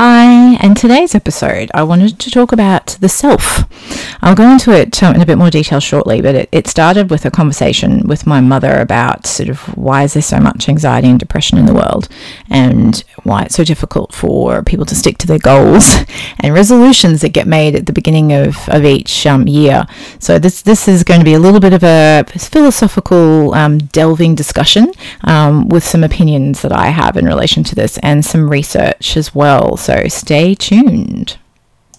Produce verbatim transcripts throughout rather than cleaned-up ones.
Hi, and today's episode I wanted to talk about the self. I'll go into it um, in a bit more detail shortly, but it, it started with a conversation with my mother about sort of why is there so much anxiety and depression in the world and why it's so difficult for people to stick to their goals and resolutions that get made at the beginning of, of each um, year. So this, this is going to be a little bit of a philosophical um, delving discussion um, with some opinions that I have in relation to this and some research as well. So stay tuned.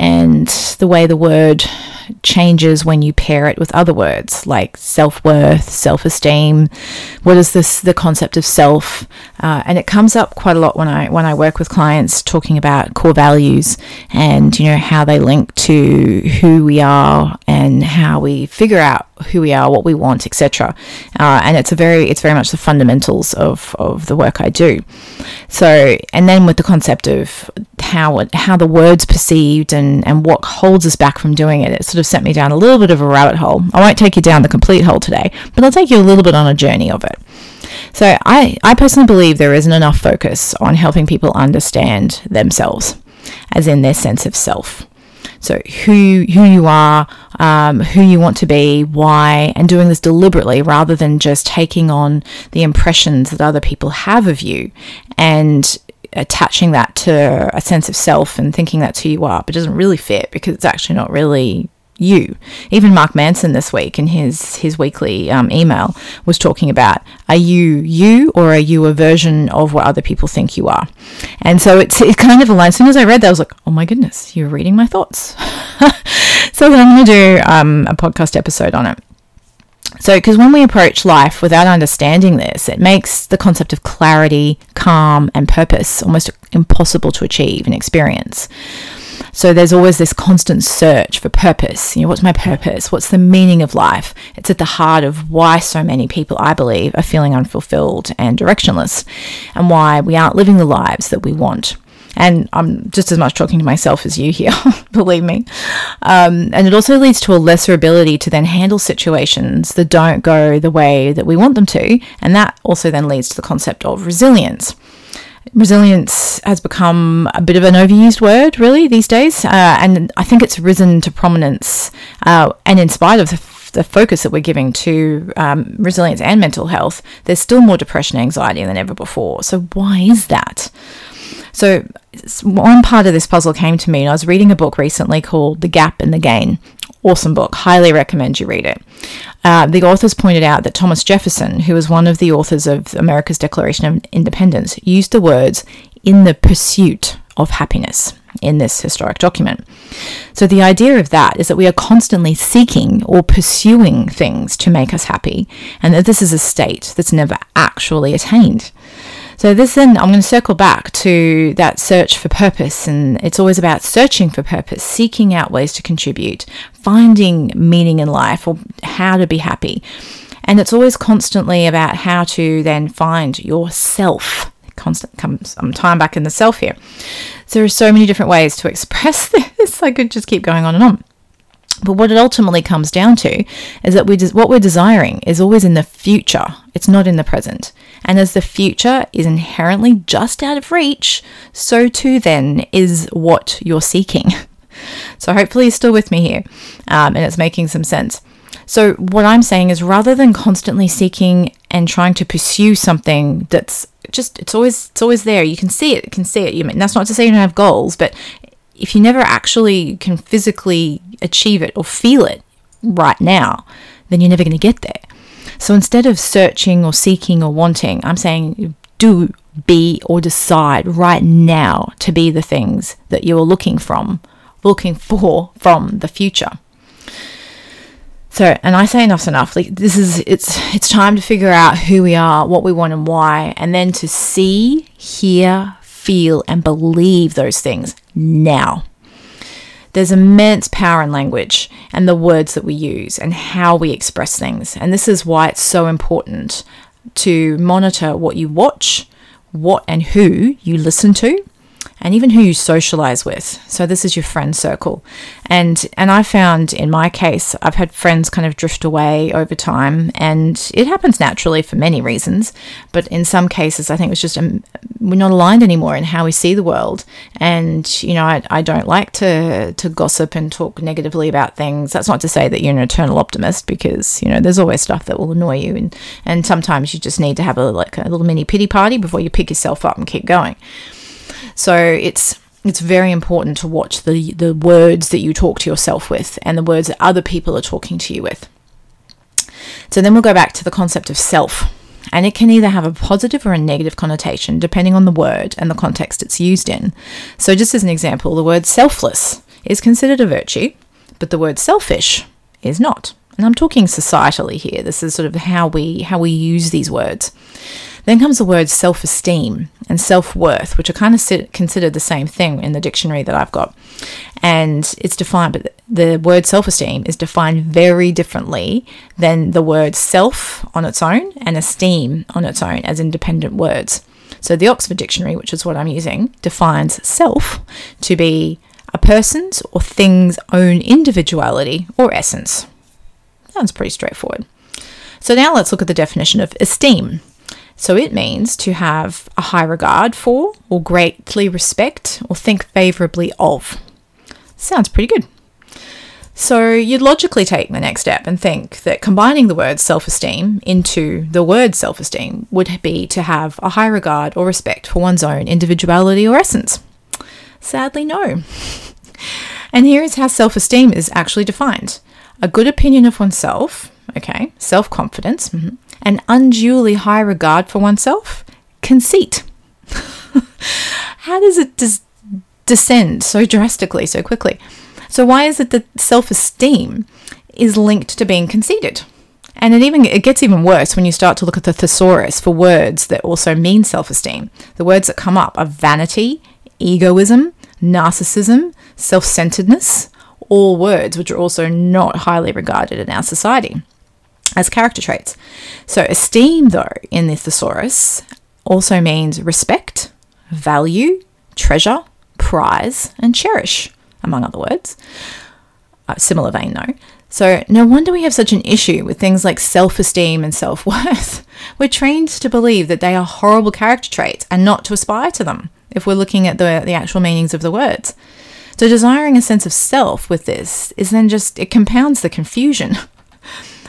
and the way the word changes when you pair it with other words like self-worth, self-esteem. What is this, the concept of self? Uh, and it comes up quite a lot when I when I work with clients talking about core values and, you know, how they link to who we are and how we figure out who we are, what we want, et cetera. Uh, and it's a very it's very much the fundamentals of, of the work I do. So, and then with the concept of how how the word's perceived and, and what holds us back from doing it, it sort of sent me down a little bit of a rabbit hole. I won't take you down the complete hole today, but I'll take you a little bit on a journey of it. So I, I personally believe there isn't enough focus on helping people understand themselves, as in their sense of self. So who who you are, um, who you want to be, why, and doing this deliberately rather than just taking on the impressions that other people have of you and attaching that to a sense of self and thinking that's who you are, but it doesn't really fit because it's actually not really you. Even Mark Manson this week in his his weekly um, email was talking about, are you you or are you a version of what other people think you are? And so it's it kind of aligns. As soon as I read that, I was like, oh my goodness, you're reading my thoughts. So then I'm going to do um, a podcast episode on it. So, because when we approach life without understanding this, it makes the concept of clarity, calm, and purpose almost impossible to achieve and experience. So there's always this constant search for purpose. You know, what's my purpose? What's the meaning of life? It's at the heart of why so many people, I believe, are feeling unfulfilled and directionless, and why we aren't living the lives that we want. And I'm just as much talking to myself as you here, believe me. Um, and it also leads to a lesser ability to then handle situations that don't go the way that we want them to. And that also then leads to the concept of resilience. Resilience has become a bit of an overused word, really, these days. Uh, and I think it's risen to prominence uh, and in spite of the the focus that we're giving to um, resilience and mental health, there's still more depression and anxiety than ever before. So why is that? So one part of this puzzle came to me, and I was reading a book recently called The Gap and the Gain. Awesome book. Highly recommend you read it. Uh, the authors pointed out that Thomas Jefferson, who was one of the authors of America's Declaration of Independence, used the words in the pursuit of happiness in this historic document. So the idea of that is that we are constantly seeking or pursuing things to make us happy, and that this is a state that's never actually attained. So this then, I'm going to circle back to that search for purpose, and it's always about searching for purpose, seeking out ways to contribute, finding meaning in life or how to be happy. And it's always constantly about how to then find yourself. Constant comes I'm time back in the self here. So there are so many different ways to express this. I could just keep going on and on. But what it ultimately comes down to is that we des- what we're desiring is always in the future. It's not in the present. And as the future is inherently just out of reach, so too then is what you're seeking. So hopefully you're still with me here, um, and it's making some sense. So what I'm saying is, rather than constantly seeking and trying to pursue something that's just, it's always it's always there. You can see it. You can see it. You mean, that's not to say you don't have goals, but if you never actually can physically achieve it or feel it right now, then you're never going to get there. So instead of searching or seeking or wanting, I'm saying do, be, or decide right now to be the things that you're looking from, looking for from the future. So, and I say enough's enough. Like, this is, it's it's time to figure out who we are, what we want and why, and then to see, hear, feel and believe those things now. There's immense power in language and the words that we use and how we express things. And this is why it's so important to monitor what you watch, what and who you listen to, and even who you socialize with. So this is your friend circle. And and I found in my case, I've had friends kind of drift away over time, and it happens naturally for many reasons. But in some cases, I think it was just um, we're not aligned anymore in how we see the world. And, you know, I, I don't like to, to gossip and talk negatively about things. That's not to say that you're an eternal optimist, because, you know, there's always stuff that will annoy you. And, and sometimes you just need to have a like a little mini pity party before you pick yourself up and keep going. So it's it's very important to watch the, the words that you talk to yourself with and the words that other people are talking to you with. So then we'll go back to the concept of self. And it can either have a positive or a negative connotation, depending on the word and the context it's used in. So just as an example, the word selfless is considered a virtue, but the word selfish is not. And I'm talking societally here. This is sort of how we how we use these words. Then comes the words self-esteem and self-worth, which are kind of sit, considered the same thing in the dictionary that I've got. And it's defined, but the word self-esteem is defined very differently than the word self on its own and esteem on its own as independent words. So the Oxford Dictionary, which is what I'm using, defines self to be a person's or thing's own individuality or essence. Sounds pretty straightforward. So now let's look at the definition of esteem. So it means to have a high regard for, or greatly respect, or think favorably of. Sounds pretty good. So you'd logically take the next step and think that combining the word self-esteem into the word self-esteem would be to have a high regard or respect for one's own individuality or essence. Sadly, no. And here is how self-esteem is actually defined. A good opinion of oneself, okay, self-confidence, mm-hmm. An unduly high regard for oneself, conceit. How does it des- descend so drastically, so quickly? So why is it that self-esteem is linked to being conceited? And it even it gets even worse when you start to look at the thesaurus for words that also mean self-esteem. The words that come up are vanity, egoism, narcissism, self-centeredness, all words which are also not highly regarded in our society as character traits. So esteem, though, in the thesaurus also means respect, value, treasure, prize, and cherish, among other words. A similar vein, though. So no wonder we have such an issue with things like self-esteem and self-worth. We're trained to believe that they are horrible character traits and not to aspire to them if we're looking at the, the actual meanings of the words. So desiring a sense of self with this is then just, it compounds the confusion.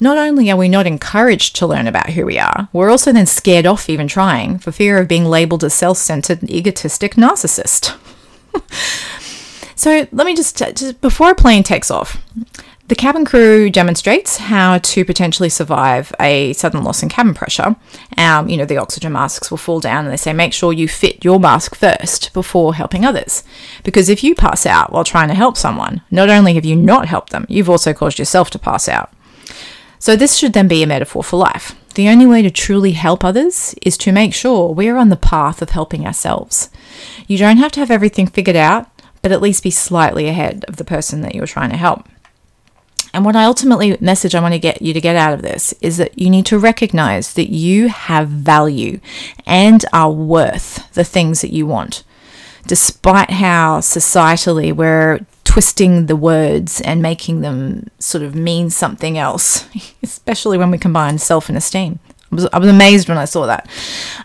Not only are we not encouraged to learn about who we are, we're also then scared off even trying for fear of being labelled a self-centered, egotistic narcissist. So let me just, just, before a plane takes off, the cabin crew demonstrates how to potentially survive a sudden loss in cabin pressure. Um, you know, the oxygen masks will fall down and they say, make sure you fit your mask first before helping others. Because if you pass out while trying to help someone, not only have you not helped them, you've also caused yourself to pass out. So this should then be a metaphor for life. The only way to truly help others is to make sure we're on the path of helping ourselves. You don't have to have everything figured out, but at least be slightly ahead of the person that you're trying to help. And what I ultimately message I want to get you to get out of this is that you need to recognize that you have value and are worth the things that you want, despite how societally we're twisting the words and making them sort of mean something else, especially when we combine self and esteem. I was, I was amazed when I saw that.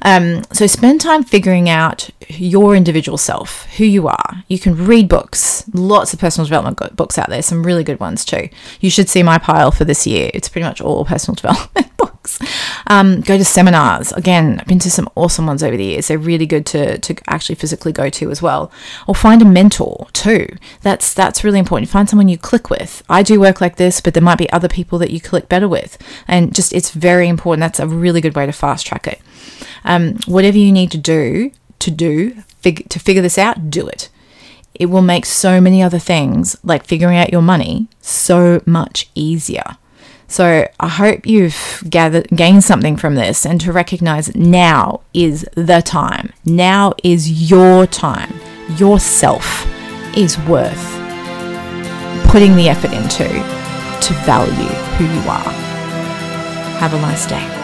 Um, so spend time figuring out your individual self, who you are. You can read books, lots of personal development books out there, some really good ones too. You should see my pile for this year. It's pretty much all personal development books. Um, go to seminars. Again, I've been to some awesome ones over the years. They're really good to, to actually physically go to as well. Or find a mentor too. That's, that's really important. Find someone you click with. I do work like this, but there might be other people that you click better with. And just, it's very important. That's a really good way to fast track it. Um, whatever you need to do to do fig- to figure this out, do it. It will make so many other things, like figuring out your money, so much easier. So I hope you've gathered, gained something from this, and to recognize now is the time. Now is your time. Yourself is worth putting the effort into to value who you are. Have a nice day.